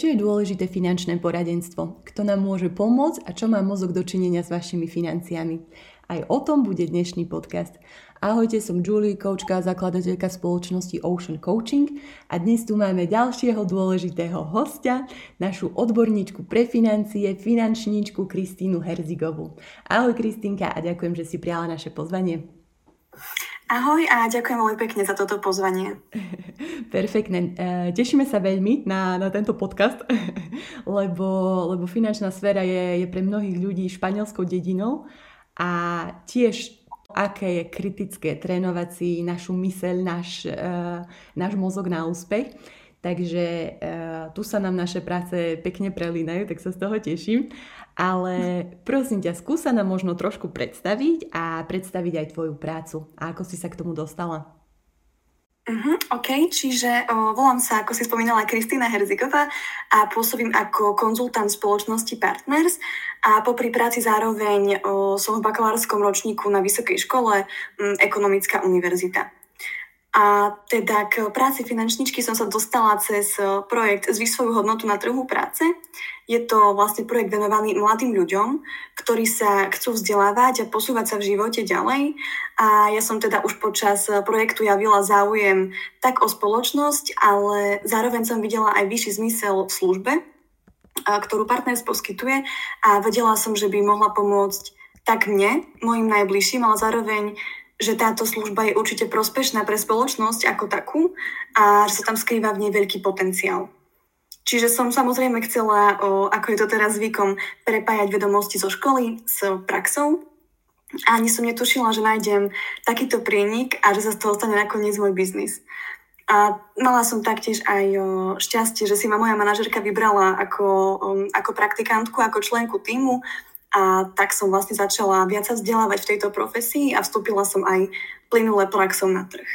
prečo je dôležité finančné poradenstvo, kto nám môže pomôcť a čo má mozog dočinenia s vašimi financiami. Aj o tom bude dnešný podcast. Ahojte, som Julie Koučka, zakladateľka spoločnosti Ocean Coaching a dnes tu máme ďalšieho dôležitého hostia, našu odborníčku pre financie, finančníčku Kristínu Herzigovú. Ahoj Kristínka a ďakujem, že si prijala naše pozvanie. Ahoj a ďakujem veľmi pekne za toto pozvanie. Perfektne. Tešíme sa veľmi na tento podcast, lebo finančná sféra je pre mnohých ľudí španielskou dedinou a tiež aké je kritické trénovať si našu myseľ, náš mozog na úspech. Takže tu sa nám naše práce pekne prelínajú, tak sa z toho teším. Ale prosím ťa, skúsa nám možno trošku predstaviť a predstaviť aj tvoju prácu. A ako si sa k tomu dostala? Čiže volám sa, ako si spomínala, Kristína Herzigová a pôsobím ako konzultant spoločnosti Partners a popri práci zároveň som v bakalárskom ročníku na vysokej škole Ekonomická univerzita. A teda k práci finančničky som sa dostala cez projekt Zvýš svoju hodnotu na trhu práce. Je to vlastne projekt venovaný mladým ľuďom, ktorí sa chcú vzdelávať a posúvať sa v živote ďalej. A ja som teda už počas projektu javila záujem tak o spoločnosť, ale zároveň som videla aj vyšší zmysel v službe, ktorú partner poskytuje a vedela som, že by mohla pomôcť tak mne, mojim najbližším, ale zároveň že táto služba je určite prospešná pre spoločnosť ako takú a že sa tam skrýva v nej veľký potenciál. Čiže som samozrejme chcela, ako je to teraz zvykom, prepájať vedomosti zo školy s praxou a ani som netušila, že nájdem takýto prienik a že sa z toho stane nakoniec môj biznis. A mala som taktiež aj šťastie, že si ma moja manažérka vybrala ako praktikantku, ako členku tímu. A tak som vlastne začala viac sa vzdelávať v tejto profesii a vstúpila som aj plynule praxom na trh.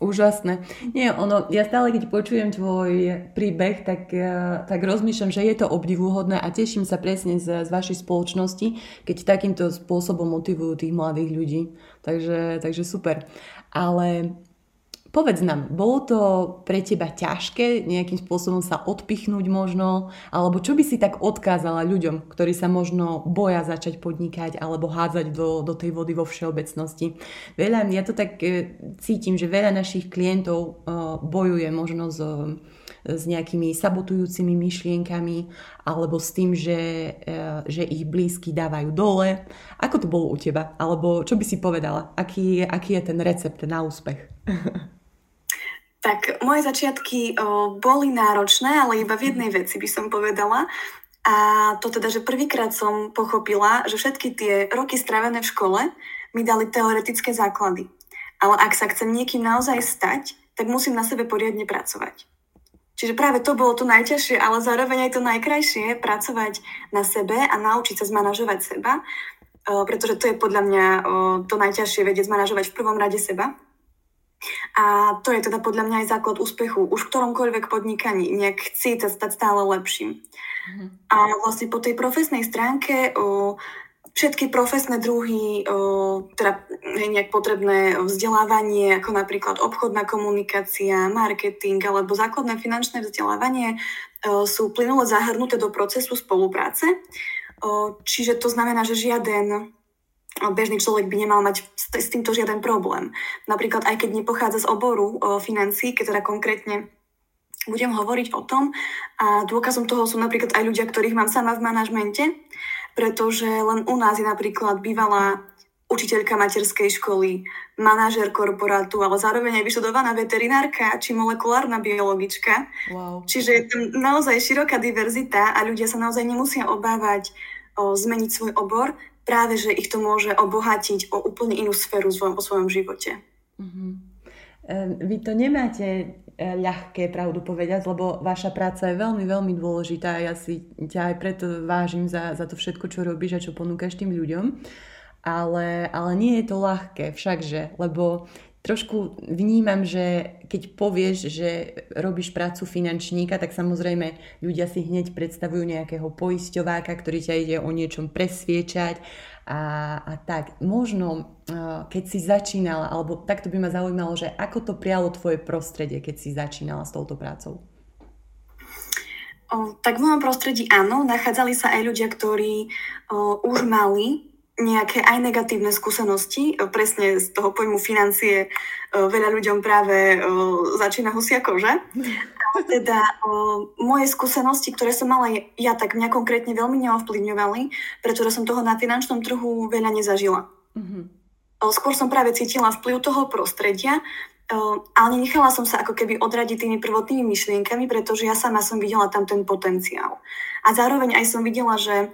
Úžasné. Nie, ja stále, keď počujem tvoj príbeh, tak rozmýšľam, že je to obdivuhodné a teším sa presne z vašej spoločnosti, keď takýmto spôsobom motivujú tých mladých ľudí. Takže super. Ale povedz nám, bolo to pre teba ťažké nejakým spôsobom sa odpichnúť možno? Alebo čo by si tak odkázala ľuďom, ktorí sa možno boja začať podnikať alebo hádzať do tej vody vo všeobecnosti? Ja to tak cítim, že veľa našich klientov bojuje možno s nejakými sabotujúcimi myšlienkami alebo s tým, že ich blízky dávajú dole. Ako to bolo u teba? Alebo čo by si povedala? Aký je ten recept na úspech? Tak, moje začiatky boli náročné, ale iba v jednej veci by som povedala. A to teda, že prvýkrát som pochopila, že všetky tie roky strávené v škole mi dali teoretické základy. Ale ak sa chcem niekým naozaj stať, tak musím na sebe poriadne pracovať. Čiže práve to bolo to najťažšie, ale zároveň aj to najkrajšie, pracovať na sebe a naučiť sa zmanažovať seba. Pretože to je podľa mňa to najťažšie, vedieť zmanažovať v prvom rade seba. A to je teda podľa mňa aj základ úspechu už v ktoromkoľvek podnikaní, nejak chcieť stať stále lepším. A vlastne po tej profesnej stránke všetky profesné druhy, teda nejak potrebné vzdelávanie, ako napríklad obchodná komunikácia, marketing alebo základné finančné vzdelávanie sú plynule zahrnuté do procesu spolupráce. Čiže to znamená, že žiaden bežný človek by nemal mať s týmto žiaden problém. Napríklad aj keď nepochádza z oboru financií, keď teda konkrétne budem hovoriť o tom. A dôkazom toho sú napríklad aj ľudia, ktorých mám sama v manažmente, pretože len u nás je napríklad bývalá učiteľka materskej školy, manažér korporátu, ale zároveň aj vyštudovaná veterinárka či molekulárna biologička. Wow. Čiže je tam naozaj široká diverzita a ľudia sa naozaj nemusia obávať zmeniť svoj obor, práve, že ich to môže obohatiť o úplne inú sféru vo svojom živote. Vy to nemáte ľahké, pravdu povedať, lebo vaša práca je veľmi, veľmi dôležitá. Ja si ťa aj preto vážim za to všetko, čo robíš a čo ponúkaš tým ľuďom. Ale nie je to ľahké, všakže, lebo trošku vnímam, že keď povieš, že robíš prácu finančníka, tak samozrejme ľudia si hneď predstavujú nejakého poisťováka, ktorý ťa ide o niečom presviečať a tak. Možno, keď si začínala, alebo takto by ma zaujímalo, že ako to prialo tvoje prostredie, keď si začínala s touto prácou? Tak v mojom prostredí áno, nachádzali sa aj ľudia, ktorí už mali nejaké aj negatívne skúsenosti. Presne z toho pojmu financie veľa ľuďom práve začína husia koža. A teda moje skúsenosti, ktoré som mala ja, tak mňa konkrétne veľmi neovplyvňovali, pretože som toho na finančnom trhu veľa nezažila. Skôr som práve cítila vplyv toho prostredia, ale nechala som sa ako keby odradiť tými prvotnými myšlienkami, pretože ja sama som videla tam ten potenciál. A zároveň aj som videla, že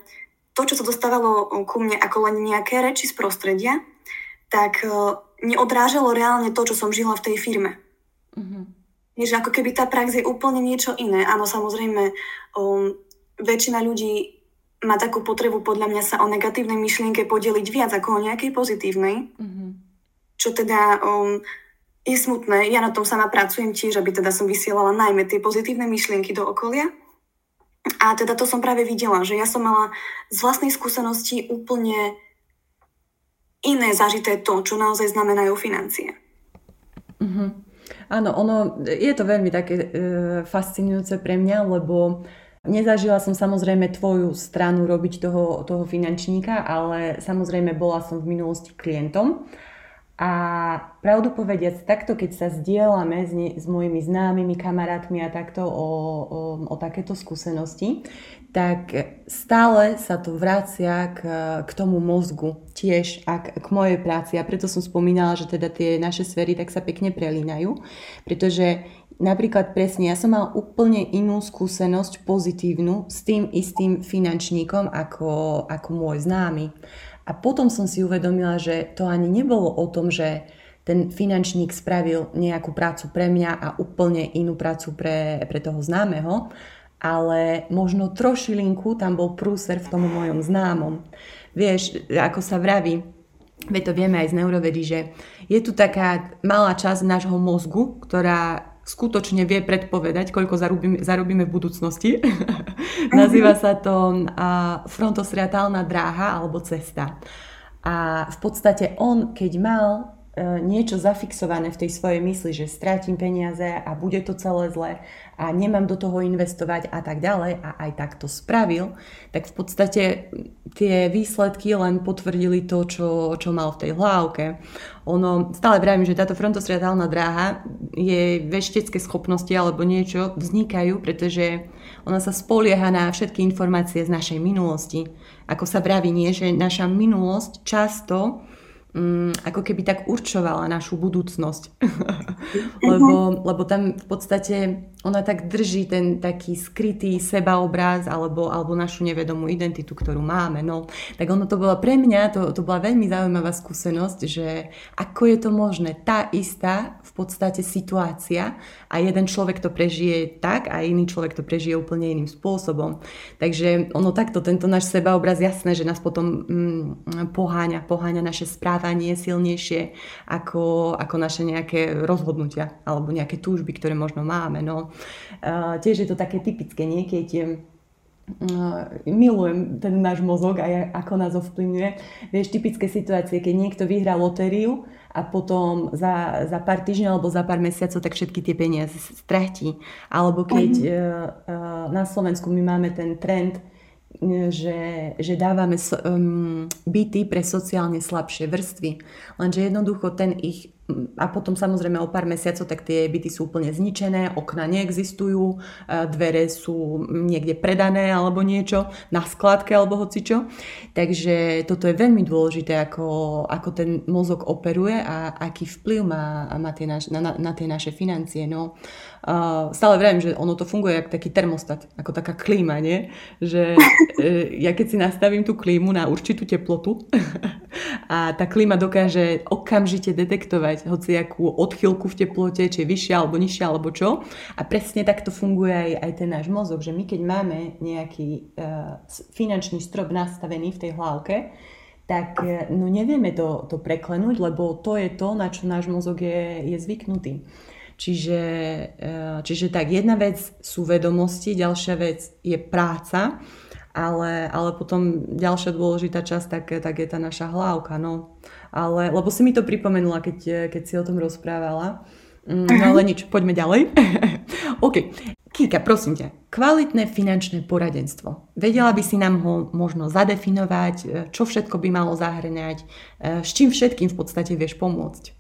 to, čo sa dostávalo ku mne ako len nejaké reči z prostredia, tak neodrážalo reálne to, čo som žila v tej firme. Že ako keby tá prax je úplne niečo iné. Áno, samozrejme, väčšina ľudí má takú potrebu podľa mňa sa o negatívnej myšlienke podeliť viac ako o nejakej pozitívnej. Čo teda... je smutné, ja na tom sama pracujem tiež, aby teda som vysielala najmä tie pozitívne myšlienky do okolia. A teda to som práve videla, že ja som mala z vlastnej skúsenosti úplne iné zažité to, čo naozaj znamenajú financie. Áno, ono je to veľmi také fascinujúce pre mňa, lebo nezažila som samozrejme tvoju stranu robiť toho finančníka, ale samozrejme bola som v minulosti klientom. A pravdu povediac, takto keď sa zdieľame s mojimi známymi kamarátmi a takto o takéto skúsenosti, tak stále sa to vracia k tomu mozgu tiež a k mojej práci. A preto som spomínala, že teda tie naše sféry tak sa pekne prelínajú, pretože napríklad presne ja som mala úplne inú skúsenosť pozitívnu s tým istým finančníkom ako môj známy. A potom som si uvedomila, že to ani nebolo o tom, že ten finančník spravil nejakú prácu pre mňa a úplne inú prácu pre toho známeho, ale možno trošilinku tam bol prúser v tom mojom známom. Vieš, ako sa vraví, veď to vieme aj z neurovedy, že je tu taká malá časť nášho mozgu, ktorá skutočne vie predpovedať, koľko zarobíme v budúcnosti. Nazýva sa to frontosriatálna dráha alebo cesta. A v podstate on, keď mal niečo zafixované v tej svojej mysli, že strátim peniaze a bude to celé zle a nemám do toho investovať a tak ďalej, a aj tak to spravil, tak v podstate tie výsledky len potvrdili to, čo mal v tej hlavke. Ono, stále vravím, že táto frontosriatálna dráha, jej veštecké schopnosti alebo niečo vznikajú, pretože ona sa spolieha na všetky informácie z našej minulosti. Ako sa vraví, nie, že naša minulosť často ako keby tak určovala našu budúcnosť. lebo tam v podstate ona tak drží ten taký skrytý sebaobraz alebo našu nevedomú identitu, ktorú máme. No, tak ono to bola pre mňa, to bola veľmi zaujímavá skúsenosť, že ako je to možné, tá istá v podstate situácia a jeden človek to prežije tak a iný človek to prežije úplne iným spôsobom. Takže ono takto, tento náš sebaobraz, jasné, že nás potom poháňa naše správa nie silnejšie ako naše nejaké rozhodnutia alebo nejaké túžby, ktoré možno máme. No. Tiež je to také typické, nie? Keď milujem ten náš mozog a ako nás ovplyvňuje. Vieš, typické situácie, keď niekto vyhrá lotériu a potom za pár týždňov alebo za pár mesiacov tak všetky tie peniaze stratí. Alebo keď na Slovensku my máme ten trend, že dávame byty pre sociálne slabšie vrstvy. Lenže jednoducho a potom samozrejme o pár mesiacov tak tie byty sú úplne zničené, okna neexistujú, dvere sú niekde predané alebo niečo, na skladke alebo hocičo. Takže toto je veľmi dôležité, ako ten mozog operuje a aký vplyv má na tie naše financie. No, stále vravím, že ono to funguje ako taký termostat, ako taká klíma, nie? Že ja keď si nastavím tú klímu na určitú teplotu a tá klíma dokáže okamžite detektovať hociakú odchýlku v teplote, či vyššia alebo nižšia alebo čo. A presne takto funguje aj ten náš mozog, že my keď máme nejaký finančný strop nastavený v tej hlavke, tak nevieme to preklenúť, lebo to je to, na čo náš mozog je zvyknutý. Čiže tak, jedna vec sú vedomosti, ďalšia vec je práca, ale potom ďalšia dôležitá časť, tak je tá naša hlavka. No. Ale, lebo si mi to pripomenula, keď si o tom rozprávala. No ale nič, poďme ďalej. OK. Kika, prosím ťa, kvalitné finančné poradenstvo. Vedela by si nám ho možno zadefinovať, čo všetko by malo zahŕňať, s čím všetkým v podstate vieš pomôcť?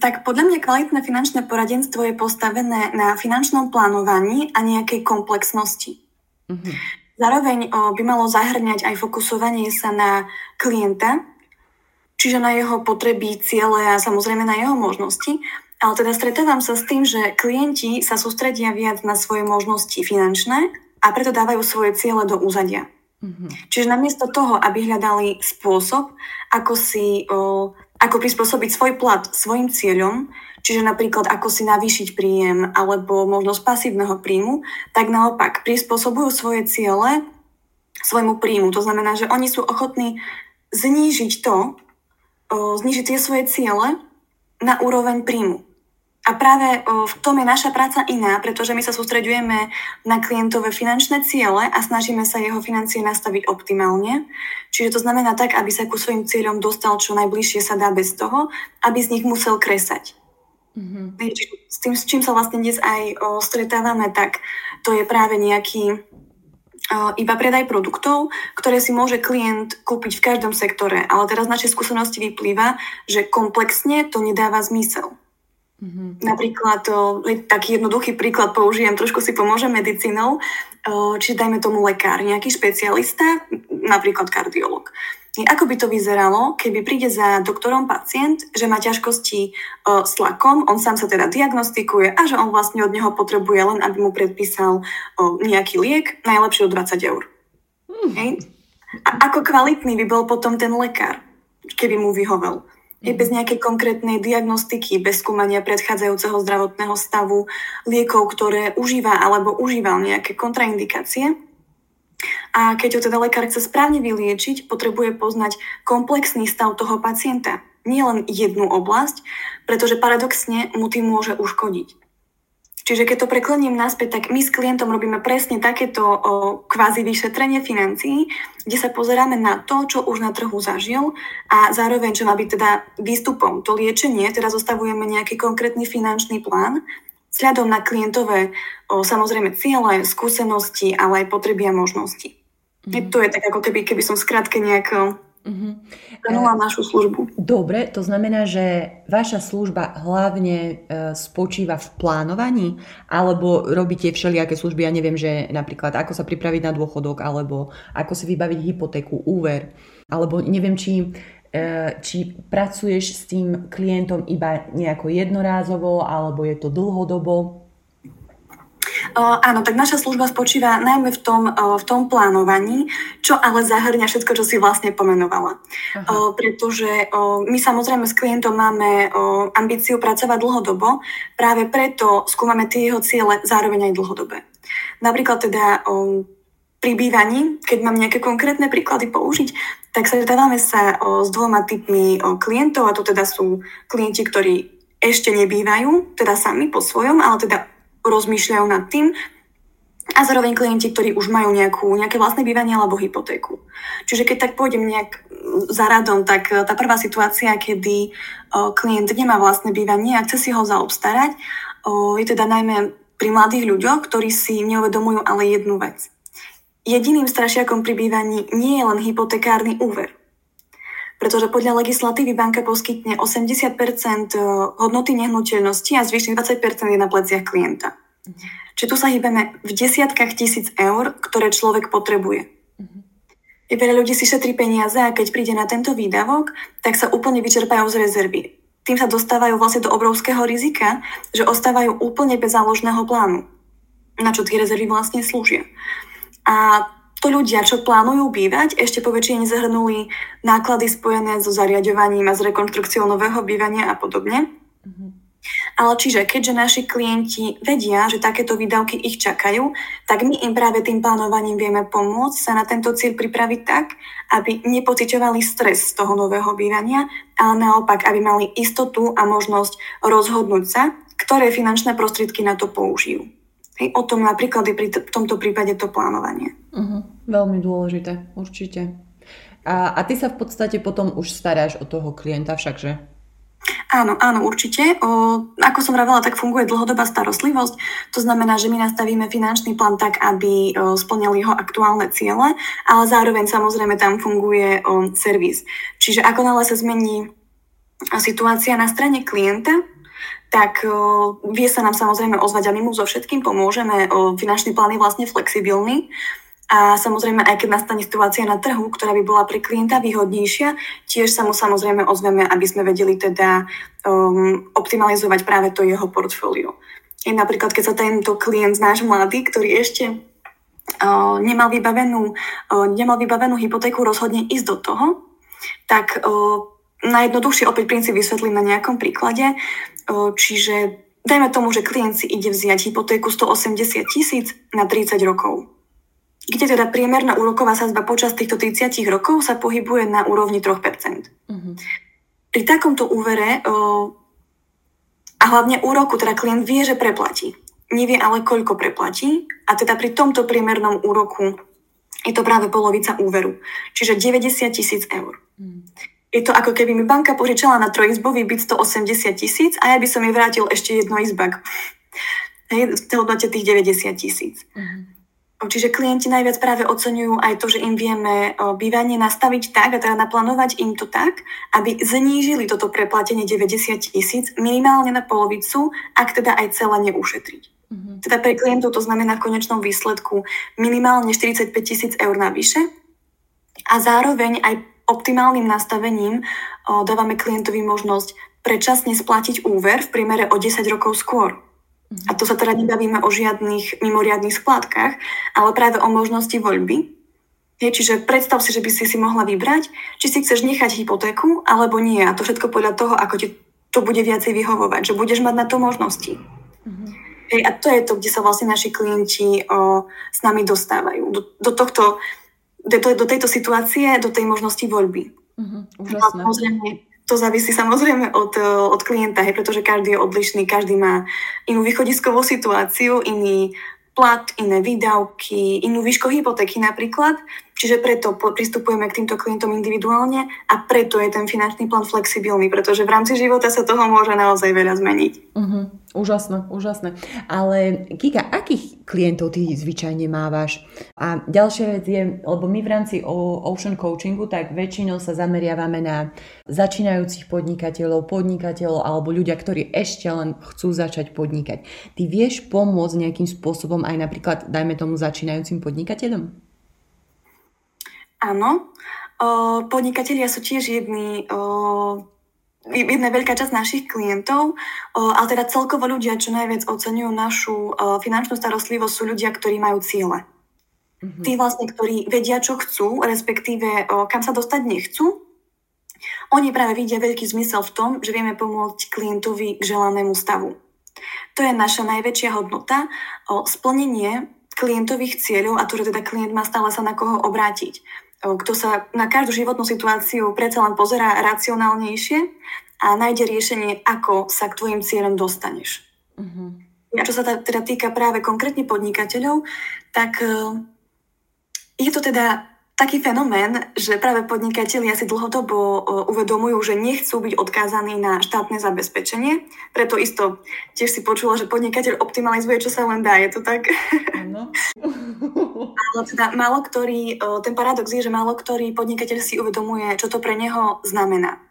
Tak podľa mňa kvalitné finančné poradenstvo je postavené na finančnom plánovaní a nejakej komplexnosti. Mhm. Zároveň by malo zahŕňať aj fokusovanie sa na klienta, čiže na jeho potreby, ciele a samozrejme na jeho možnosti. Ale teda stretávam sa s tým, že klienti sa sústredia viac na svoje možnosti finančné a preto dávajú svoje ciele do úzadia. Mm-hmm. Čiže namiesto toho, aby hľadali spôsob, ako prispôsobiť svoj plat svojim cieľom, čiže napríklad ako si navýšiť príjem alebo možnosť pasívneho príjmu, tak naopak prispôsobujú svoje ciele svojmu príjmu. To znamená, že oni sú ochotní znížiť tie svoje ciele na úroveň príjmu. A práve v tom je naša práca iná, pretože my sa sústreďujeme na klientové finančné ciele a snažíme sa jeho financie nastaviť optimálne. Čiže to znamená tak, aby sa ku svojim cieľom dostal čo najbližšie sa dá bez toho, aby z nich musel kresať. Mm-hmm. S tým, s čím sa vlastne dnes aj stretávame, tak to je práve nejaký iba predaj produktov, ktoré si môže klient kúpiť v každom sektore. Ale teraz z našej skúsenosti vyplýva, že komplexne to nedáva zmysel. Mm-hmm. Napríklad, taký jednoduchý príklad použijem, trošku si pomôžem medicínou, čiže dajme tomu lekár, nejaký špecialista, napríklad kardiológ. Ako by to vyzeralo, keby príde za doktorom pacient, že má ťažkosti s tlakom, on sám sa teda diagnostikuje a že on vlastne od neho potrebuje len, aby mu predpísal nejaký liek, najlepšie o 20 eur. Mm. Hej? A ako kvalitný by bol potom ten lekár, keby mu vyhovel? Je bez nejakej konkrétnej diagnostiky, bez skúmania predchádzajúceho zdravotného stavu, liekov, ktoré užíva alebo užíval nejaké kontraindikácie. A keď ho teda lekár chce správne vyliečiť, potrebuje poznať komplexný stav toho pacienta. Nie len jednu oblasť, pretože paradoxne mu tým môže uškodiť. Čiže keď to preklením naspäť, tak my s klientom robíme presne takéto kvázi vyšetrenie financií, kde sa pozeráme na to, čo už na trhu zažil a zároveň, čo má byť teda výstupom. To liečenie, teda zostavujeme nejaký konkrétny finančný plán, vzhľadom na klientové, samozrejme, ciele, skúsenosti, ale aj potreby a možnosti. Mm-hmm. To je tak, ako keby som skrátke nejak zanula našu službu. Dobre, to znamená, že vaša služba hlavne spočíva v plánovaní, alebo robíte všelijaké služby, ja neviem, že napríklad ako sa pripraviť na dôchodok, alebo ako si vybaviť hypotéku, úver, alebo neviem, či pracuješ s tým klientom iba nejako jednorázovo, alebo je to dlhodobo? Áno, tak naša služba spočíva najmä v tom plánovaní, čo ale zahŕňa všetko, čo si vlastne pomenovala. Pretože my samozrejme s klientom máme ambíciu pracovať dlhodobo, práve preto skúmame tie jeho ciele zároveň aj dlhodobé. Napríklad teda pri bývaní, keď mám nejaké konkrétne príklady použiť, tak stretávame sa s dvoma typmi klientov, a to teda sú klienti, ktorí ešte nebývajú, teda sami po svojom, ale teda rozmýšľajú nad tým, a zároveň klienti, ktorí už majú nejaké vlastné bývanie alebo hypotéku. Čiže keď tak pôjdem nejak za radom, tak tá prvá situácia, kedy klient nemá vlastné bývanie a chce si ho zaobstarať, je teda najmä pri mladých ľuďoch, ktorí si neuvedomujú ale jednu vec. Jediným strašiakom pri bývaní nie je len hypotekárny úver. Pretože podľa legislatívy banka poskytne 80% hodnoty nehnuteľnosti a zvyšných 20% je na pleciach klienta. Čiže tu sa hýbeme v desiatkách tisíc eur, ktoré človek potrebuje. Veľa ľudí si šetrí peniaze a keď príde na tento výdavok, tak sa úplne vyčerpajú z rezervy. Tým sa dostávajú vlastne do obrovského rizika, že ostávajú úplne bez záložného plánu. Na čo tie rezervy vlastne slúžia. A to ľudia, čo plánujú bývať, ešte po väčšine nezahrnuli náklady spojené so zariaďovaním a s rekonštrukciou nového bývania a podobne. Mm-hmm. Ale čiže, keďže naši klienti vedia, že takéto výdavky ich čakajú, tak my im práve tým plánovaním vieme pomôcť sa na tento cieľ pripraviť tak, aby nepociťovali stres z toho nového bývania, ale naopak, aby mali istotu a možnosť rozhodnúť sa, ktoré finančné prostriedky na to použijú. O tom napríklad je v tomto prípade to plánovanie. Veľmi dôležité, určite. A ty sa v podstate potom už staráš o toho klienta všakže? Áno, určite. Ako som vravela, tak funguje dlhodobá starostlivosť. To znamená, že my nastavíme finančný plán tak, aby splňali jeho aktuálne ciele, ale zároveň samozrejme tam funguje servis. Čiže ako náhle sa zmení situácia na strane klienta, tak vie sa nám samozrejme ozvať a my mu so všetkým pomôžeme. Finančný plán je vlastne flexibilný. A samozrejme, aj keď nastane situácia na trhu, ktorá by bola pre klienta výhodnejšia, tiež sa mu samozrejme ozveme, aby sme vedeli teda optimalizovať práve to jeho portfólio. Napríklad, keď sa tento klient, náš mladý, ktorý ešte nemal vybavenú hypotéku, rozhodne ísť do toho, tak najjednoduchšie opäť princíp vysvetlím na nejakom príklade. Čiže dajme tomu, že klient si ide vziať hypotéku 180 000 na 30 rokov. Kde teda priemerná úroková sadzba počas týchto 30 rokov sa pohybuje na úrovni 3%. Mm-hmm. Pri takomto úvere a hlavne úroku, teda klient vie, že preplatí. Nevie ale, koľko preplatí a teda pri tomto priemernom úroku je to práve polovica úveru, čiže 90 000 eur. Mm. Je to ako keby mi banka požičala na trojizbový byt 180 000 a ja by som jej vrátil ešte jednoizbak. V celobate tých 90 000. Mm-hmm. Čiže klienti najviac práve oceňujú aj to, že im vieme bývanie nastaviť tak a teda naplánovať im to tak, aby znížili toto preplatenie 90 000 minimálne na polovicu, ak teda aj celé neušetriť. Mm-hmm. Teda pre klientov to znamená v konečnom výsledku minimálne 45 000 eur navyše a zároveň aj optimálnym nastavením dávame klientovi možnosť predčasne splatiť úver v priemere o 10 rokov skôr. A to sa teda nebavíme o žiadnych mimoriadnych skládkach, ale práve o možnosti voľby. Čiže predstav si, že by si si mohla vybrať, či si chceš nechať hypotéku, alebo nie. A to všetko podľa toho, ako ti to bude viacej vyhovovať, že budeš mať na to možnosti. Uh-huh. A to je to, kde sa vlastne naši klienti s nami dostávajú. Do tejto situácie, do tej možnosti voľby. Úžasné. To závisí samozrejme od klienta, pretože každý je odlišný, každý má inú východiskovú situáciu, iný plat, iné výdavky, inú výšku hypotéky napríklad. Čiže preto pristupujeme k týmto klientom individuálne a preto je ten finančný plán flexibilný, pretože v rámci života sa toho môže naozaj veľa zmeniť. Úžasné. Ale Kika, akých klientov ty zvyčajne mávaš? A ďalšia vec je, lebo my v rámci Ocean Coachingu tak väčšinou sa zameriavame na začínajúcich podnikateľov alebo ľudia, ktorí ešte len chcú začať podnikať. Ty vieš pomôcť nejakým spôsobom aj napríklad, dajme tomu, začínajúcim podnikateľom? Áno, podnikatelia sú tiež jedna veľká časť našich klientov, ale teda celkovo ľudia, čo najviac oceňujú našu finančnú starostlivosť, sú ľudia, ktorí majú ciele. Mm-hmm. Tí vlastne, ktorí vedia, čo chcú, respektíve kam sa dostať nechcú, oni práve vidia veľký zmysel v tom, že vieme pomôcť klientovi k želanému stavu. To je naša najväčšia hodnota, splnenie klientových cieľov a to, že teda klient má stále sa na koho obrátiť. Kto sa na každú životnú situáciu predsa len pozerá racionálnejšie a nájde riešenie, ako sa k tvojim cieľom dostaneš. Uh-huh. A čo sa teda týka práve konkrétne podnikateľov, tak je to teda taký fenomén, že práve podnikatelia si dlhodobo uvedomujú, že nechcú byť odkázaní na štátne zabezpečenie. Preto isto tiež si počula, že podnikateľ optimalizuje, čo sa len dá. Je to tak? Áno. Ale teda ten paradox je, že málo ktorý podnikateľ si uvedomuje, čo to pre neho znamená.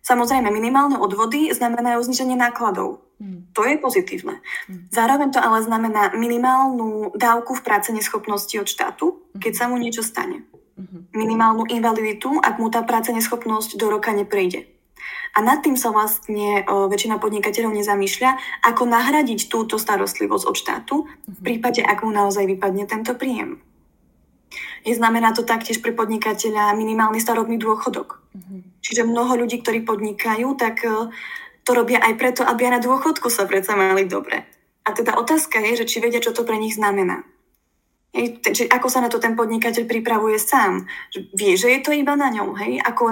Samozrejme, minimálne odvody znamenajú zníženie nákladov. To je pozitívne. Zároveň to ale znamená minimálnu dávku v práce neschopnosti od štátu, keď sa mu niečo stane. Minimálnu invaliditu, ak mu tá práca neschopnosť do roka neprejde. A nad tým sa vlastne väčšina podnikateľov nezamýšľa, ako nahradiť túto starostlivosť od štátu v prípade, ak mu naozaj vypadne tento príjem. Znamená to taktiež pre podnikateľa minimálny starobný dôchodok. Čiže mnoho ľudí, ktorí podnikajú, tak to robia aj preto, aby aj na dôchodku sa predsa mali dobre. A teda otázka je, že či vedia, čo to pre nich znamená. Čiže ako sa na to ten podnikateľ pripravuje sám. Vie, že je to iba na ňom. Hej? Ako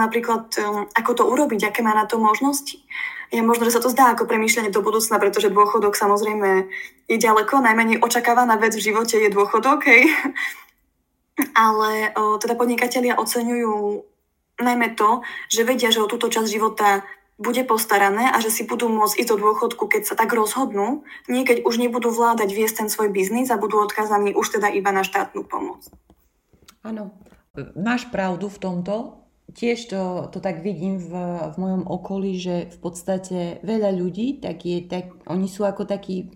to urobiť, aké má na to možnosti. Možno, že sa to zdá ako premýšľanie do budúcna, pretože dôchodok samozrejme je ďaleko. Najmenej očakávaná vec v živote je dôchodok. Hej? Ale teda podnikatelia oceňujú najmä to, že vedia, že o túto časť života bude postarané a že si budú môcť ísť do dôchodku, keď sa tak rozhodnú, nie keď už nebudú vládať viesť ten svoj biznis a budú odkázaní už teda iba na štátnu pomoc. Áno, máš pravdu v tomto. Tiež to tak vidím v mojom okolí, že v podstate veľa ľudí, oni sú ako taký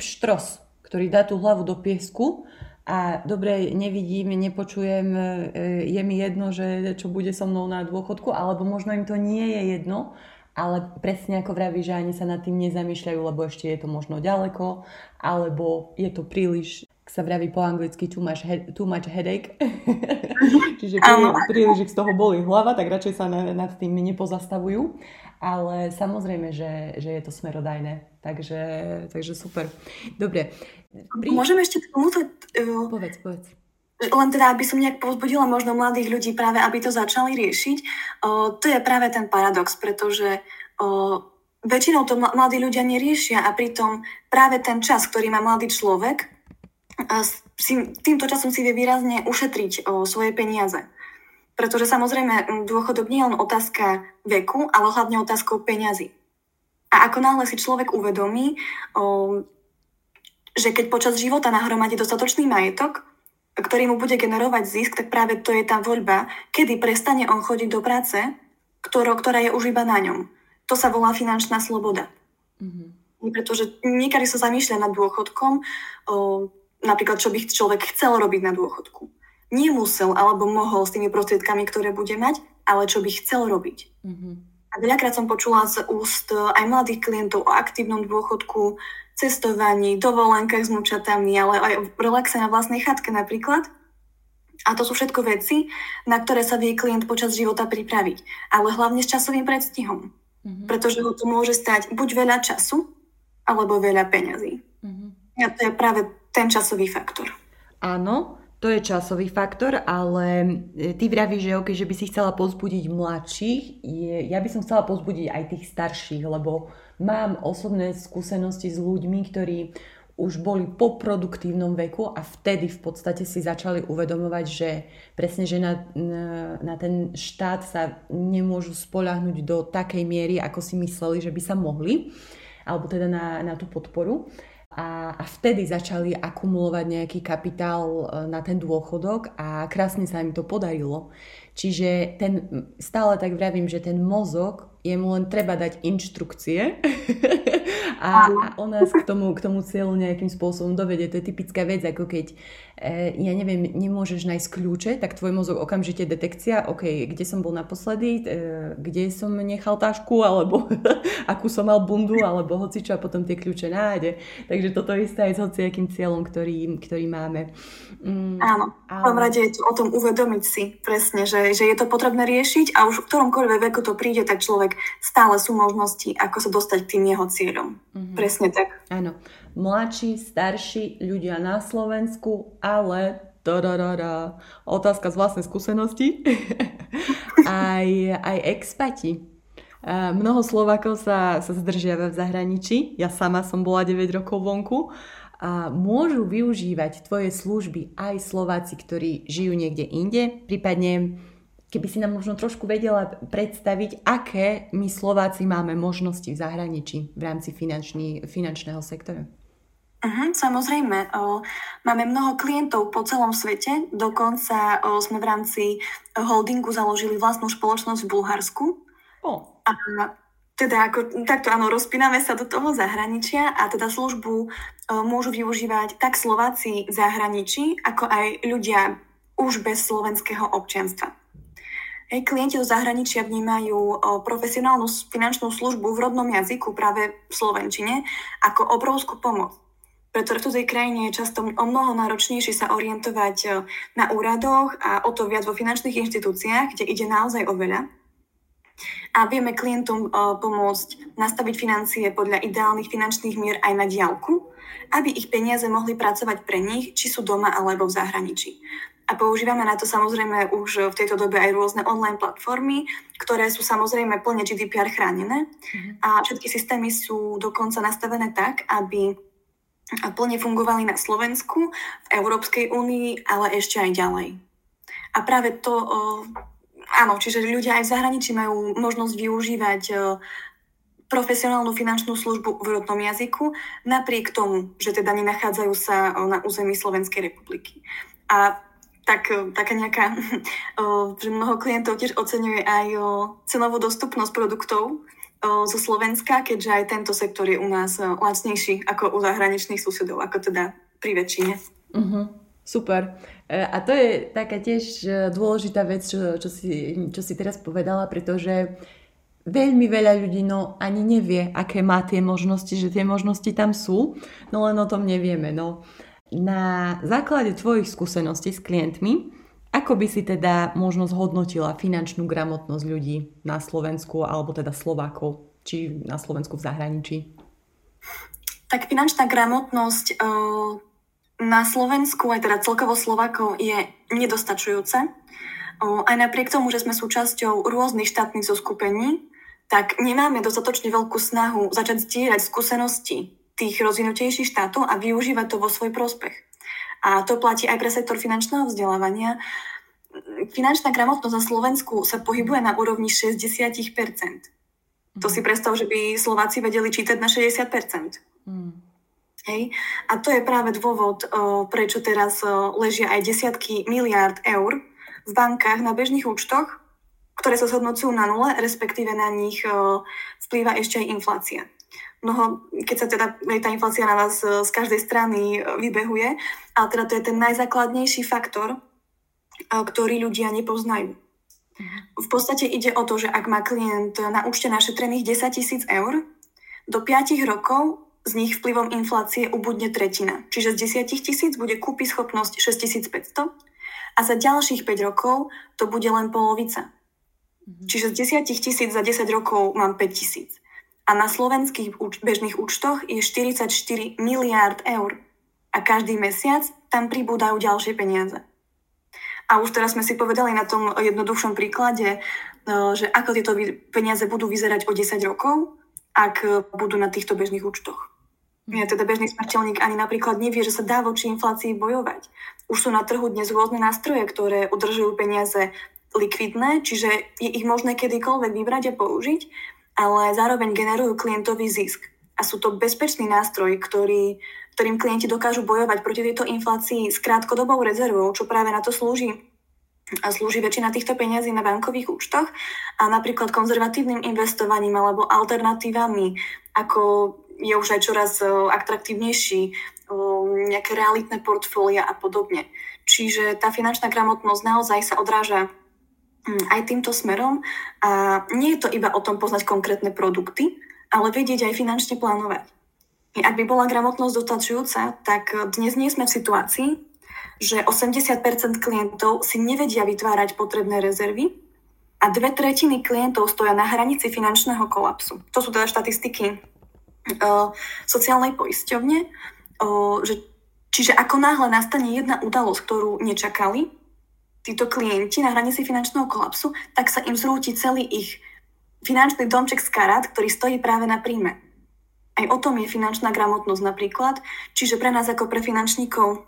pštros, ktorý dá tú hlavu do piesku a dobre, nevidím, nepočujem, je mi jedno, že čo bude so mnou na dôchodku, alebo možno im to nie je jedno, ale presne ako vraví, že ani sa nad tým nezamýšľajú, lebo ešte je to možno ďaleko, alebo je to príliš, ak sa vraví po anglicky, too much headache, čiže príliš z toho bolí hlava, tak radšej sa nad tým nepozastavujú, ale samozrejme, že je to smerodajné, takže super. Dobre. Môžem ešte k tomuto... Povedz. Len teda, aby som nejak povzbudila možno mladých ľudí práve, aby to začali riešiť. To je práve ten paradox, pretože väčšinou to mladí ľudia neriešia a pritom práve ten čas, ktorý má mladý človek, týmto časom si vie výrazne ušetriť svoje peniaze. Pretože samozrejme dôchodok nie je len otázka veku, ale hlavne otázkou peňazí. A ako náhle si človek uvedomí, že keď počas života nahromadí dostatočný majetok, ktorý mu bude generovať zisk, tak práve to je tá voľba, kedy prestane on chodiť do práce, ktorá je už iba na ňom. To sa volá finančná sloboda. Mm-hmm. Pretože niekedy sa zamýšľa nad dôchodkom, napríklad čo by človek chcel robiť na dôchodku. Nemusel alebo mohol s tými prostriedkami, ktoré bude mať, ale čo by chcel robiť. Mm-hmm. A veľakrát som počula z úst aj mladých klientov o aktívnom dôchodku, cestovaní, dovolenkách s vnúčatami, ale aj relaxe na vlastnej chatke napríklad. A to sú všetko veci, na ktoré sa vie klient počas života pripraviť. Ale hlavne s časovým predstihom. Mm-hmm. Pretože ho to môže stať buď veľa času, alebo veľa peňazí. Mm-hmm. A to je práve ten časový faktor. Áno, to je časový faktor, ale ty vravíš, že že by si chcela povzbudiť mladších. Ja by som chcela povzbudiť aj tých starších, lebo mám osobné skúsenosti s ľuďmi, ktorí už boli po produktívnom veku a vtedy v podstate si začali uvedomovať, že presne, že na ten štát sa nemôžu spoľahnúť do takej miery, ako si mysleli, že by sa mohli, alebo teda na tú podporu. A vtedy začali akumulovať nejaký kapitál na ten dôchodok a krásne sa im to podarilo. Čiže stále tak vravím, že ten mozog, jemu len treba dať inštrukcie a on nás k tomu cieľu nejakým spôsobom dovede. To je typická vec, ako keď, ja neviem, nemôžeš nájsť kľúče, tak tvoj mozog okamžite detekcia, kde som bol naposledy, kde som nechal tašku, alebo akú som mal bundu, alebo hocičo a potom tie kľúče nájde. Takže toto isté aj s hociakým cieľom, ktorý máme. Áno, v tom rade je to o tom uvedomiť si presne, že je to potrebné riešiť a už v ktoromkoľvek veku to príde, tak človek stále sú možnosti, ako sa dostať k tým jeho cieľom. Mm-hmm. Presne tak. Áno. Mladší, starší ľudia na Slovensku, ale otázka z vlastnej skúsenosti. aj expati. Mnoho Slovákov sa zdržiava v zahraničí. Ja sama som bola 9 rokov vonku. A môžu využívať tvoje služby aj Slováci, ktorí žijú niekde inde. Prípadne, keby si nám možno trošku vedela predstaviť, aké my Slováci máme možnosti v zahraničí v rámci finančného sektora. Samozrejme. Máme mnoho klientov po celom svete. Dokonca sme v rámci holdingu založili vlastnú spoločnosť v Bulharsku. Teda ako takto áno, rozpíname sa do toho zahraničia a teda službu môžu využívať tak Slováci v zahraničí, ako aj ľudia už bez slovenského občianstva. Klienti zo zahraničia vnímajú profesionálnu finančnú službu v rodnom jazyku, práve v slovenčine, ako obrovskú pomoc. Pretože v cudzej krajine je často o mnoho náročnejšie sa orientovať na úradoch a o to viac vo finančných inštitúciách, kde ide naozaj o veľa. A vieme klientom pomôcť nastaviť financie podľa ideálnych finančných mier aj na diaľku, aby ich peniaze mohli pracovať pre nich, či sú doma alebo v zahraničí. A používame na to samozrejme už v tejto dobe aj rôzne online platformy, ktoré sú samozrejme plne GDPR chránené. A všetky systémy sú dokonca nastavené tak, aby plne fungovali na Slovensku, v Európskej únii, ale ešte aj ďalej. A práve to... Áno, čiže ľudia aj v zahraničí majú možnosť využívať profesionálnu finančnú službu v rodnom jazyku, napriek tomu, že teda nenachádzajú sa na území Slovenskej republiky. A tak, taká nejaká, že mnoho klientov tiež oceňuje aj cenovú dostupnosť produktov zo Slovenska, keďže aj tento sektor je u nás lacnejší ako u zahraničných susedov, ako teda pri väčšine. Uh-huh. Super. A to je taká tiež dôležitá vec, čo si teraz povedala, pretože veľmi veľa ľudí ani nevie, aké má tie možnosti, že tie možnosti tam sú, no len o tom nevieme. No. Na základe tvojich skúseností s klientmi, ako by si teda možno zhodnotila finančnú gramotnosť ľudí na Slovensku, alebo teda Slovákov, či na Slovensku v zahraničí? Tak finančná gramotnosť na Slovensku, aj teda celkovo Slovákov, je nedostačujúce. Aj napriek tomu, že sme súčasťou rôznych štátnych zoskupení, tak nemáme dostatočne veľkú snahu začať zdieľať skúsenosti tých rozvinutejších štátov a využívať to vo svoj prospech. A to platí aj pre sektor finančného vzdelávania. Finančná gramotnosť na Slovensku sa pohybuje na úrovni 60%. To si predstav, že by Slováci vedeli čítať na 60%. Hej. A to je práve dôvod, prečo teraz ležia aj desiatky miliárd eur v bankách na bežných účtoch, ktoré sa zhodnocujú na nule, respektíve na nich vplýva ešte aj inflácia. Mnoho, keď sa teda tá inflácia na vás z každej strany vybehuje, ale teda to je ten najzákladnejší faktor, ktorý ľudia nepoznajú. V podstate ide o to, že ak má klient na účte našetrených 10 000 eur, do 5 rokov z nich vplyvom inflácie ubudne tretina. Čiže z 10 000 bude kúpyschopnosť 6500 a za ďalších 5 rokov to bude len polovica. Čiže z 10 000 za 10 rokov mám 5 000. A na slovenských bežných účtoch je 44 miliárd eur. A každý mesiac tam pribúdajú ďalšie peniaze. A už teraz sme si povedali na tom jednoduchšom príklade, že ako tieto peniaze budú vyzerať o 10 rokov, ak budú na týchto bežných účtoch. Ja teda bežný smrteľník ani napríklad nevie, že sa dá voči inflácii bojovať. Už sú na trhu dnes rôzne nástroje, ktoré udržujú peniaze likvidné, čiže je ich možné kedykoľvek vybrať a použiť, ale zároveň generujú klientový zisk. A sú to bezpečný nástroj, ktorým klienti dokážu bojovať proti tejto inflácii s krátkodobou rezervou, čo práve na to slúži. A slúži väčšina týchto peniazí na bankových účtoch a napríklad konzervatívnym investovaním alebo alternatívami, ako je už aj čoraz atraktívnejší nejaké realitné portfólia a podobne. Čiže tá finančná gramotnosť naozaj sa odráža aj týmto smerom a nie je to iba o tom poznať konkrétne produkty, ale vedieť aj finančne plánovať. Ak by bola gramotnosť dostačujúca, tak dnes nie sme v situácii, že 80% klientov si nevedia vytvárať potrebné rezervy a 2/3 klientov stoja na hranici finančného kolapsu. To sú teda štatistiky sociálnej poisťovne. Čiže ako náhle nastane jedna udalosť, ktorú nečakali títo klienti na hranici finančného kolapsu, tak sa im zrúti celý ich finančný domček z karát, ktorý stojí práve na príjme. Aj o tom je finančná gramotnosť napríklad. Čiže pre nás ako pre finančníkov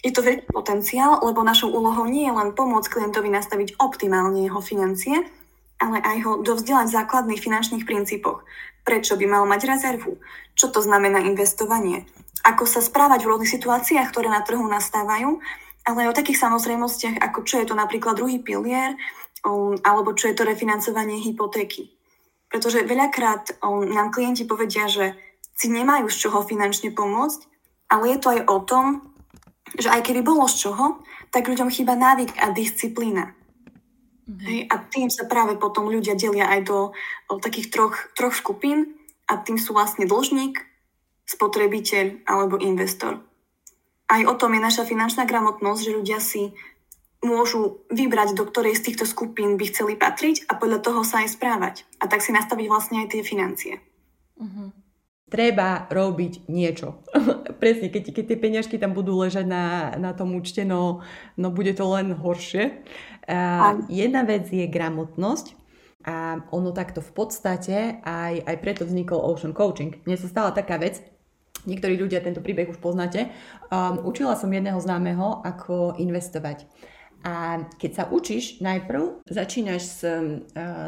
je to veľký potenciál, lebo našou úlohou nie je len pomôcť klientovi nastaviť optimálne jeho financie, ale aj ho dovzdelať v základných finančných princípoch. Prečo by mal mať rezervu? Čo to znamená investovanie? Ako sa správať v rôznych situáciách, ktoré na trhu nastávajú? Ale aj o takých samozrejmostiach, ako čo je to napríklad druhý pilier, alebo čo je to refinancovanie hypotéky. Pretože veľakrát nám klienti povedia, že si nemajú z čoho finančne pomôcť, ale je to aj o tom, že aj keby bolo z čoho, tak ľuďom chýba návyk a disciplína. A tým sa práve potom ľudia delia aj do takých troch skupín a tým sú vlastne dlžník, spotrebiteľ alebo investor. Aj o tom je naša finančná gramotnosť, že ľudia si môžu vybrať, do ktorej z týchto skupín by chceli patriť a podľa toho sa aj správať. A tak si nastaviť vlastne aj tie financie. Mhm. Treba robiť niečo. Presne, keď tie peniažky tam budú ležať na tom účte, no bude to len horšie. Jedna vec je gramotnosť a ono takto v podstate, aj preto vznikol Ocean Coaching. Mne sa stala taká vec, niektorí ľudia tento príbeh už poznáte, učila som jedného známeho, ako investovať. A keď sa učíš, najprv začínaš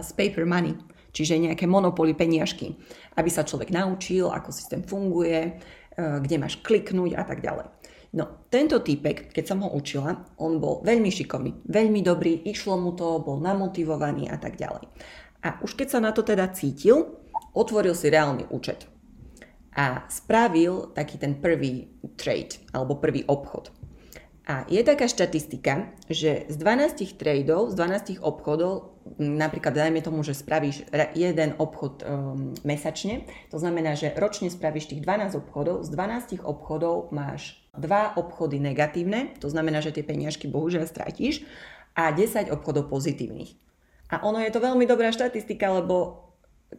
s paper money, čiže nejaké monopoly peniažky, aby sa človek naučil, ako systém funguje, kde máš kliknúť a tak ďalej. No, tento týpek, keď som ho učila, on bol veľmi šikovný, veľmi dobrý, išlo mu to, bol namotivovaný a tak ďalej. A už keď sa na to teda cítil, otvoril si reálny účet a spravil taký ten prvý trade, alebo prvý obchod. A je taká štatistika, že z 12 tradeov, z 12 obchodov, napríklad dajme tomu, že spravíš jeden obchod mesačne, to znamená, že ročne spravíš tých 12 obchodov, z 12 obchodov máš 2 obchody negatívne, to znamená, že tie peniažky bohužiaľ stratíš, a 10 obchodov pozitívnych. A ono je to veľmi dobrá štatistika, lebo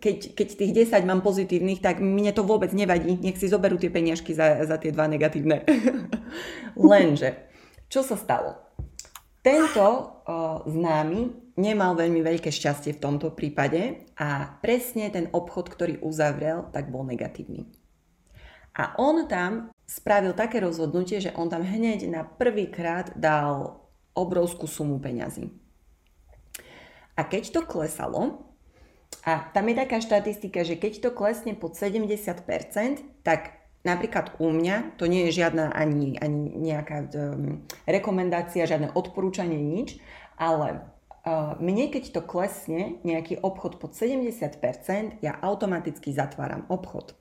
keď tých 10 mám pozitívnych, tak mne to vôbec nevadí, nech si zoberú tie peniažky za tie 2 negatívne. Lenže, čo sa stalo? Tento známy nemal veľmi veľké šťastie v tomto prípade a presne ten obchod, ktorý uzavrel, tak bol negatívny. A on tam spravil také rozhodnutie, že on tam hneď na prvýkrát dal obrovskú sumu peňazí. A keď to klesalo, a tam je taká štatistika, že keď to klesne pod 70%, tak napríklad u mňa, to nie je žiadna ani nejaká rekomendácia, žiadne odporúčanie, nič, ale mne keď to klesne nejaký obchod pod 70%, ja automaticky zatváram obchod.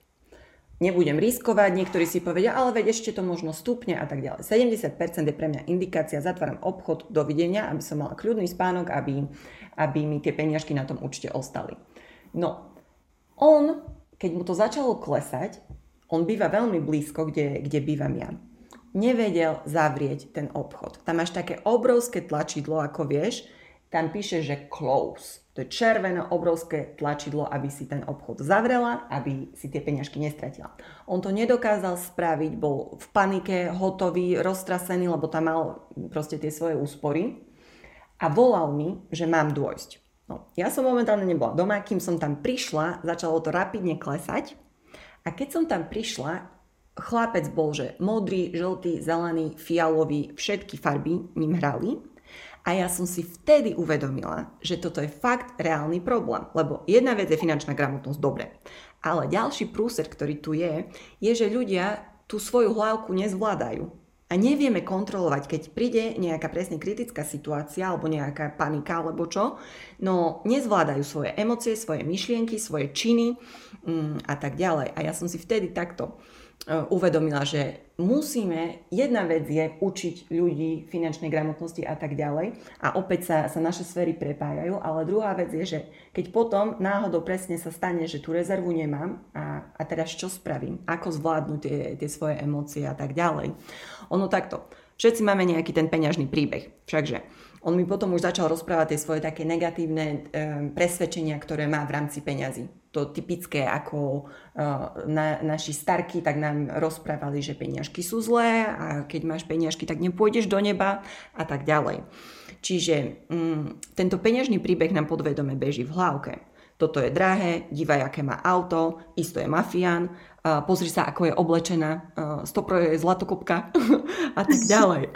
Nebudem riskovať, niektorí si povedia, ale veď ešte to možno stúpne a tak ďalej. 70% je pre mňa indikácia, zatváram obchod, dovidenia, aby som mala kľudný spánok, aby mi tie peniažky na tom účte ostali. No, on, keď mu to začalo klesať, on býva veľmi blízko, kde bývam ja, nevedel zavrieť ten obchod. Tam máš také obrovské tlačidlo, ako vieš, tam píše, že close. To je červené obrovské tlačidlo, aby si ten obchod zavrela, aby si tie peňažky nestratila. On to nedokázal spraviť, bol v panike, hotový, roztrasený, lebo tam mal proste tie svoje úspory a volal mi, že mám dôjsť. No, ja som momentálne nebola doma, kým som tam prišla, začalo to rapidne klesať a keď som tam prišla, chlapec bol, že modrý, žltý, zelený, fialový, všetky farby ním hrali. A ja som si vtedy uvedomila, že toto je fakt reálny problém, lebo jedna vec je finančná gramotnosť, dobre. Ale ďalší prúser, ktorý tu je, že ľudia tú svoju hlavku nezvládajú. A nevieme kontrolovať, keď príde nejaká presne kritická situácia alebo nejaká panika alebo čo, no nezvládajú svoje emócie, svoje myšlienky, svoje činy a tak ďalej. A ja som si vtedy takto uvedomila, že musíme, jedna vec je učiť ľudí finančnej gramotnosti a tak ďalej a opäť sa naše sféry prepájajú, ale druhá vec je, že keď potom náhodou presne sa stane, že tú rezervu nemám a teraz čo spravím, ako zvládnu tie svoje emócie a tak ďalej. Ono takto, všetci máme nejaký ten peňažný príbeh, všakže on mi potom už začal rozprávať tie svoje také negatívne presvedčenia, ktoré má v rámci peňazí. To typické, ako naši starky, tak nám rozprávali, že peniažky sú zlé a keď máš peniažky, tak nepôjdeš do neba a tak ďalej. Čiže tento peňažný príbeh nám podvedome beží v hlavke. Toto je drahé, dívaj, aké má auto, isto je mafián, pozri sa, ako je oblečená, stopro je zlatokopka a tak ďalej.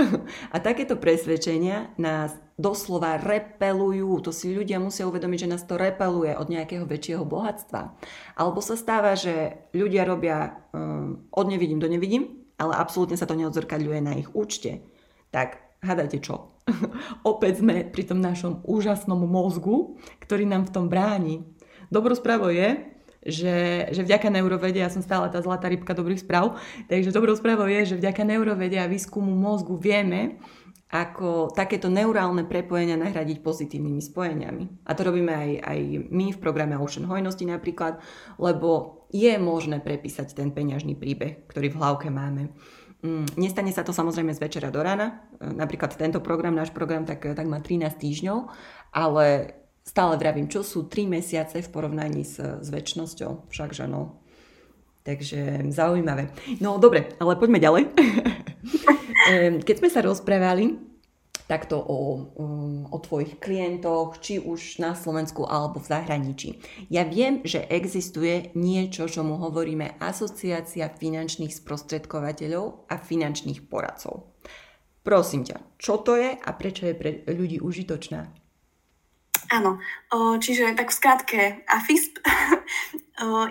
A takéto presvedčenia nás doslova repelujú. To si ľudia musia uvedomiť, že nás to repeluje od nejakého väčšieho bohatstva. Alebo sa stáva, že ľudia robia od nevidím do nevidím, ale absolútne sa to neodzrkadľuje na ich účte. Tak hádajte čo? Opäť sme pri tom našom úžasnom mozgu, ktorý nám v tom bráni. Dobrou správou je, že vďaka neurovede, ja som stále tá zlatá rybka dobrých správ, takže dobrou správou je, že vďaka neurovede a výskumu mozgu vieme, ako takéto neurálne prepojenia nahradiť pozitívnymi spojeniami. A to robíme aj my v programe Ocean Hojnosti napríklad, lebo je možné prepísať ten peňažný príbeh, ktorý v hlavke máme. Nestane sa to samozrejme z večera do rána, napríklad tento program, náš program, tak má 13 týždňov, ale stále vravím, čo sú 3 mesiace v porovnaní s väčšnosťou, všakže no. Takže zaujímavé. No dobre, ale poďme ďalej. Keď sme sa rozprávali takto o tvojich klientoch, či už na Slovensku alebo v zahraničí, ja viem, že existuje niečo, čo mu hovoríme Asociácia finančných sprostredkovateľov a finančných poradcov. Prosím ťa, čo to je a prečo je pre ľudí užitočná? Áno, čiže tak v skratke AFISP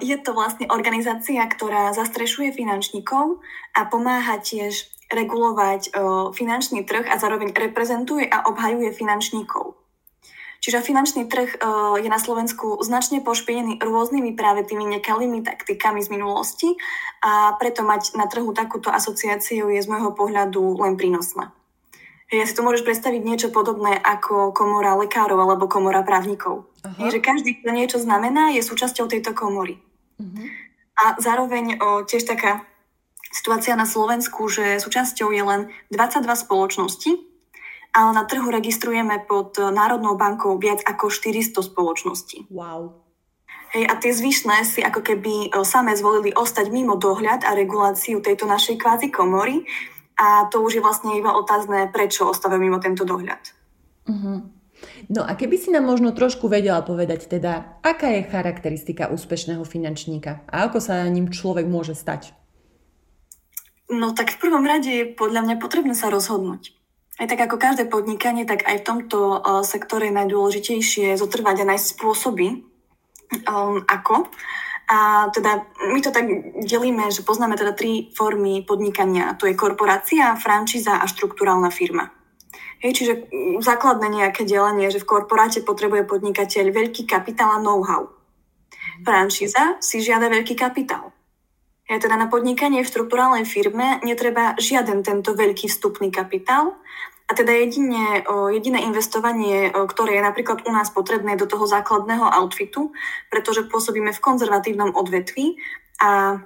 je to vlastne organizácia, ktorá zastrešuje finančníkov a pomáha tiež regulovať finančný trh a zároveň reprezentuje a obhajuje finančníkov. Čiže finančný trh je na Slovensku značne pošpienený rôznymi práve tými nekalými taktikami z minulosti a preto mať na trhu takúto asociáciu je z môjho pohľadu len prínosná. Ja si to môžeš predstaviť niečo podobné ako komora lekárov alebo komora právnikov. Čiže každý, kto niečo znamená, je súčasťou tejto komory. Uh-huh. A zároveň tiež taká situácia na Slovensku, že súčasťou je len 22 spoločností, ale na trhu registrujeme pod Národnou bankou viac ako 400 spoločností. Wow. Hej, a tie zvyšné si ako keby same zvolili ostať mimo dohľad a reguláciu tejto našej kvázi komory a to už je vlastne iba otázne, prečo ostávajú mimo tento dohľad. Uh-huh. No a keby si nám možno trošku vedela povedať teda, aká je charakteristika úspešného finančníka a ako sa ním človek môže stať? No tak v prvom rade je podľa mňa potrebné sa rozhodnúť. Aj tak ako každé podnikanie, tak aj v tomto sektore je najdôležitejšie zotrvať a nájsť spôsoby, ako. A teda my to tak delíme, že poznáme teda 3 formy podnikania. To je korporácia, frančíza a štrukturálna firma. Hej, čiže základné nejaké delenie, že v korporáte potrebuje podnikateľ veľký kapitál a know-how. Frančíza si žiada veľký kapitál. Ja teda na podnikanie v štrukturálnej firme netreba žiaden tento veľký vstupný kapitál a teda jediné investovanie, ktoré je napríklad u nás potrebné do toho základného outfitu, pretože pôsobíme v konzervatívnom odvetví a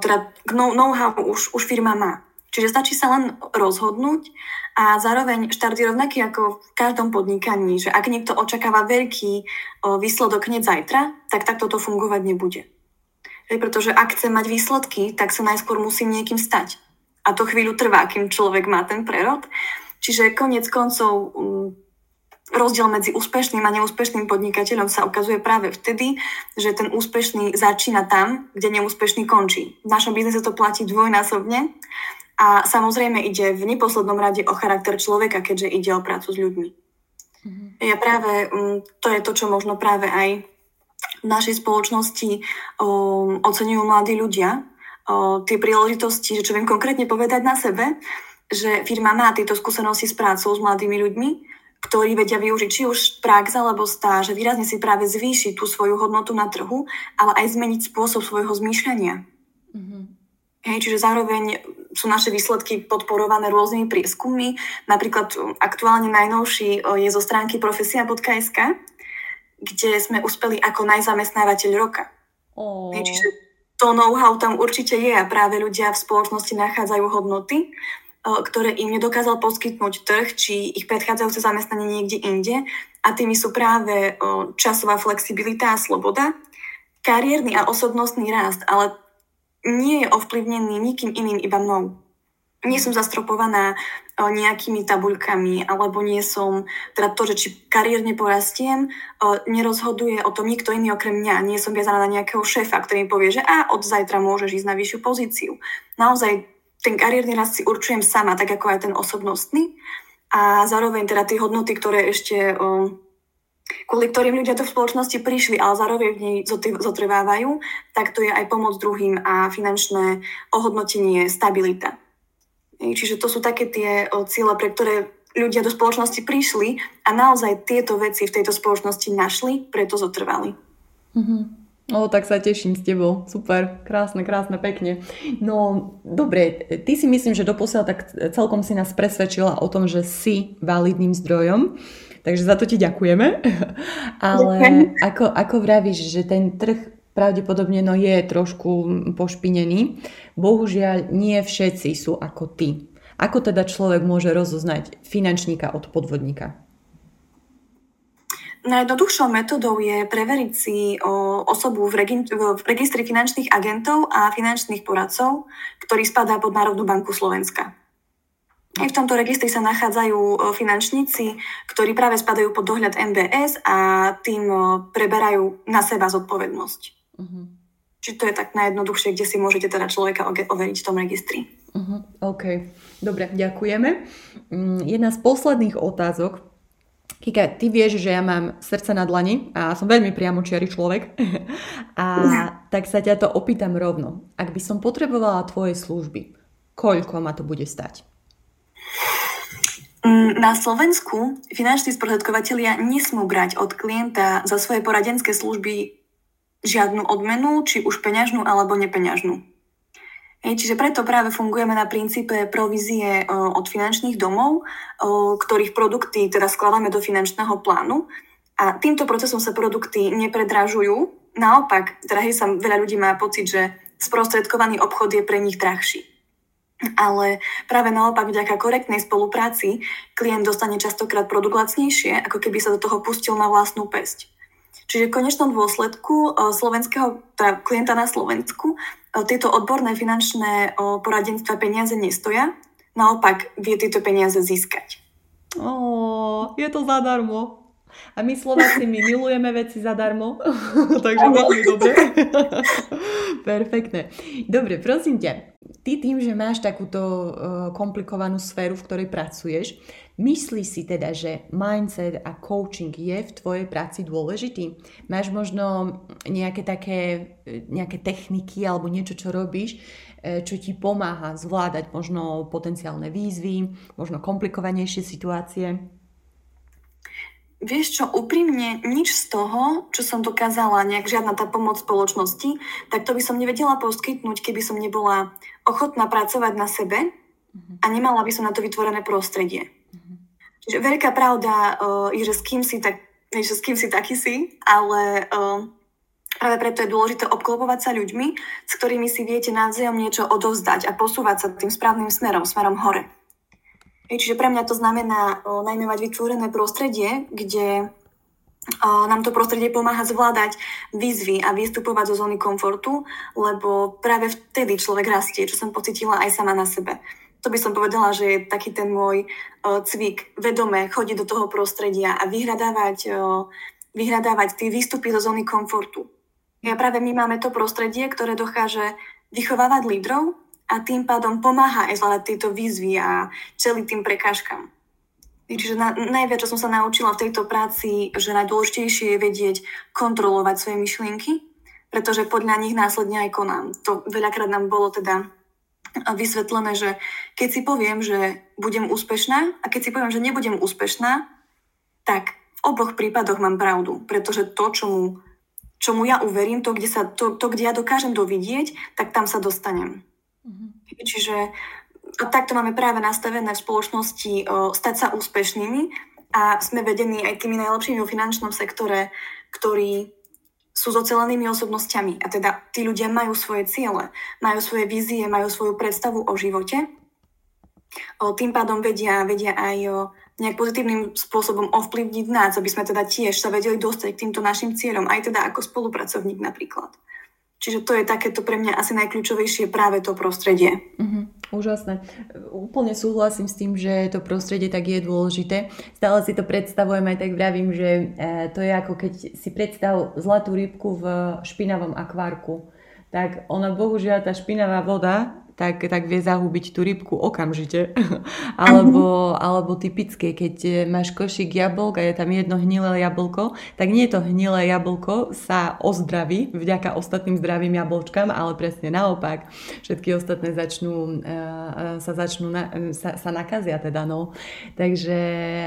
teda know-how už firma má. Čiže stačí sa len rozhodnúť a zároveň štart je rovnaký ako v každom podnikaní, že ak niekto očakáva veľký výsledok hneď zajtra, tak takto to fungovať nebude. Pretože ak chce mať výsledky, tak sa najskôr musí niekým stať. A to chvíľu trvá, kým človek má ten prerod. Čiže koniec koncov rozdiel medzi úspešným a neúspešným podnikateľom sa ukazuje práve vtedy, že ten úspešný začína tam, kde neúspešný končí. V našom biznise to platí dvojnásobne a samozrejme ide v neposlednom rade o charakter človeka, keďže ide o prácu s ľuďmi. Mhm. Ja práve, to je to, čo možno práve aj v našej spoločnosti oceňujú mladí ľudia tie príležitosti, že čo viem konkrétne povedať na sebe, že firma má tieto skúsenosti s prácou s mladými ľuďmi, ktorí vedia využiť či už prax alebo stáž, že výrazne si práve zvýši tú svoju hodnotu na trhu, ale aj zmeniť spôsob svojho zmýšľania. Mm-hmm. Hej, čiže zároveň sú naše výsledky podporované rôznymi prieskummi. Napríklad aktuálne najnovší je zo stránky profesia.sk, kde sme uspeli ako najzamestnávateľ roka. Oh. Čiže to know-how tam určite je a práve ľudia v spoločnosti nachádzajú hodnoty, ktoré im nedokázal poskytnúť trh, či ich predchádzajúce zamestnanie niekde inde a tými sú práve časová flexibilita a sloboda, kariérny a osobnostný rast, ale nie je ovplyvnený nikým iným, iba mnou. Nie som zastropovaná nejakými tabuľkami, alebo nie som, teda to, že či kariérne porastiem, nerozhoduje o tom nikto iný okrem mňa. Nie som viazaná na nejakého šéfa, ktorý mi povie, že od zajtra môžeš ísť na vyššiu pozíciu. Naozaj ten kariérny rast si určujem sama, tak ako aj ten osobnostný. A zároveň teda tie hodnoty, ktoré ešte, kvôli ktorým ľudia to v spoločnosti prišli, ale zároveň v nej zotrvávajú, tak to je aj pomoc druhým a finančné ohodnotenie, stabilita. Čiže to sú také tie ciele, pre ktoré ľudia do spoločnosti prišli a naozaj tieto veci v tejto spoločnosti našli, preto zotrvali. Mm-hmm. Tak sa teším s tebou. Super, krásne, pekne. No, dobre, ty si myslím, že doposiaľ tak celkom si nás presvedčila o tom, že si validným zdrojom. Takže za to ti ďakujeme. Ale ako vravíš, že ten trh pravdepodobne je trošku pošpinený. Bohužiaľ, nie všetci sú ako ty. Ako teda človek môže rozoznať finančníka od podvodníka? Najjednoduchšou metodou je preveriť si osobu v registri finančných agentov a finančných poradcov, ktorý spadá pod Národnú banku Slovenska. Aj v tomto registri sa nachádzajú finančníci, ktorí práve spadajú pod dohľad NBS a tým preberajú na seba zodpovednosť. Uh-huh. Čiže to je tak najjednoduchšie, kde si môžete teda človeka overiť v tom registri. OK, dobre, ďakujeme. Jedna z posledných otázok. Kika, ty vieš, že ja mám srdce na dlani a som veľmi priamočiary človek. A tak sa ťa to opýtam rovno. Ak by som potrebovala tvoje služby, koľko ma to bude stať? Na Slovensku finanční sprostredkovatelia nesmú brať od klienta za svoje poradenské služby žiadnu odmenu, či už peňažnú alebo nepeňažnú. Čiže preto práve fungujeme na princípe provízie od finančných domov, ktorých produkty teda skladáme do finančného plánu. A týmto procesom sa produkty nepredražujú. Naopak, teda sa veľa ľudí má pocit, že sprostredkovaný obchod je pre nich drahší. Ale práve naopak, vďaka korektnej spolupráci klient dostane častokrát produkt lacnejšie, ako keby sa do toho pustil na vlastnú päsť. Čiže v konečnom dôsledku teda klienta na Slovensku tieto odborné finančné poradenstva peniaze nestoja, naopak vie tieto peniaze získať. Je to zadarmo. A my Slováci, my milujeme veci zadarmo, takže veľmi dobre. Perfektné. Dobre, prosím ťa, ty tým, že máš takúto komplikovanú sféru, v ktorej pracuješ, myslíš si teda, že mindset a coaching je v tvojej práci dôležitý? Máš možno nejaké nejaké techniky alebo niečo, čo robíš, čo ti pomáha zvládať možno potenciálne výzvy, možno komplikovanejšie situácie? Vieš čo, úprimne nič z toho, čo som dokázala, žiadna tá pomoc spoločnosti, tak to by som nevedela poskytnúť, keby som nebola ochotná pracovať na sebe a nemala by som na to vytvorené prostredie. Čiže veľká pravda je, že s kým si, taký si, ale práve preto je dôležité obklopovať sa ľuďmi, s ktorými si viete navzájom niečo odovzdať a posúvať sa tým správnym smerom hore. Čiže pre mňa to znamená najmä mať vytvorené prostredie, kde nám to prostredie pomáha zvládať výzvy a vystupovať zo zóny komfortu, lebo práve vtedy človek rastie, čo som pocítila aj sama na sebe. To by som povedala, že je taký ten môj cvik, vedomé chodiť do toho prostredia a vyhľadávať tie výstupy zo zóny komfortu. Ja práve my máme to prostredie, ktoré dokáže vychovávať lídrov, a tým pádom pomáha aj zvládať tieto výzvy a čeliť tým prekážkam. Čiže najviac, čo som sa naučila v tejto práci, že najdôležitejšie je vedieť kontrolovať svoje myšlienky, pretože podľa nich následne aj konám. To veľakrát nám bolo teda vysvetlené, že keď si poviem, že budem úspešná a keď si poviem, že nebudem úspešná, tak v oboch prípadoch mám pravdu, pretože to, čomu ja uverím, kde ja dokážem dovidieť, tak tam sa dostanem. Čiže takto máme práve nastavené v spoločnosti stať sa úspešnými a sme vedení aj tými najlepšími vo finančnom sektore, ktorí sú zocelenými osobnostiami. A teda tí ľudia majú svoje ciele, majú svoje vízie, majú svoju predstavu o živote. Tým pádom vedia aj nejak pozitívnym spôsobom ovplyvniť nás, aby sme teda tiež sa vedeli dostať k týmto našim cieľom, aj teda ako spolupracovník napríklad. Čiže to je takéto pre mňa asi najkľúčovejšie práve to prostredie. Úžasné. Úplne súhlasím s tým, že to prostredie tak je dôležité. Stále si to predstavujem, aj tak vravím, že to je ako keď si predstav zlatú rybku v špinavom akvárku. Tak ona bohužiaľ, tá špinavá voda, tak vie zahubiť tú rybku okamžite. alebo typické, keď máš košík jablk a je tam jedno hnilé jablko, tak nie to hnilé jablko sa ozdraví vďaka ostatným zdravým jablčkám, ale presne naopak. Všetky ostatné sa nakazia teda. No. Takže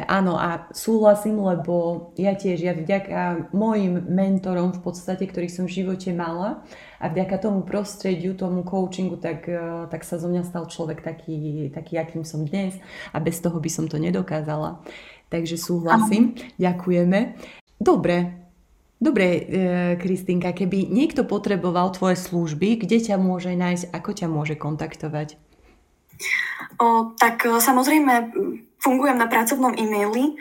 áno, a súhlasím, lebo ja vďaka mojim mentorom v podstate, ktorých som v živote mala, a vďaka tomu prostrediu, tomu coachingu, tak sa zo mňa stal človek taký, akým som dnes, a bez toho by som to nedokázala. Takže súhlasím, ďakujeme. Dobre, Kristínka, keby niekto potreboval tvoje služby, kde ťa môže nájsť, ako ťa môže kontaktovať? Tak samozrejme fungujem na pracovnom e-maili.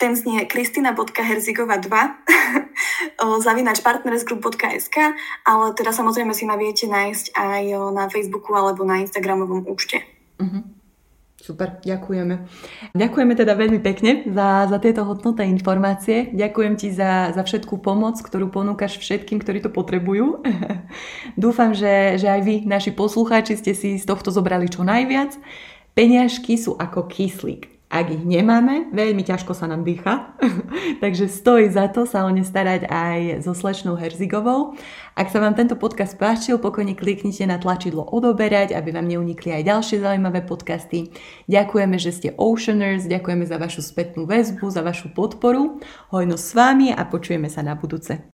Ten znie kristina.herzigova2@partnersgroup.sk, ale teda samozrejme si ma viete nájsť aj na Facebooku alebo na Instagramovom účte. Super, ďakujeme. Ďakujeme teda veľmi pekne za tieto hodnotné informácie. Ďakujem ti za všetkú pomoc, ktorú ponúkaš všetkým, ktorí to potrebujú. Dúfam, že aj vy, naši poslucháči, ste si z tohto zobrali čo najviac. Peniažky sú ako kyslík. Ak ich nemáme, veľmi ťažko sa nám dýcha. Takže stojí za to sa o ne starať aj so slečnou Herzigovou. Ak sa vám tento podcast páčil, pokojne kliknite na tlačidlo odoberať, aby vám neunikli aj ďalšie zaujímavé podcasty. Ďakujeme, že ste Oceaners, ďakujeme za vašu spätnú väzbu, za vašu podporu. Hojnosť s vami a počujeme sa na budúce.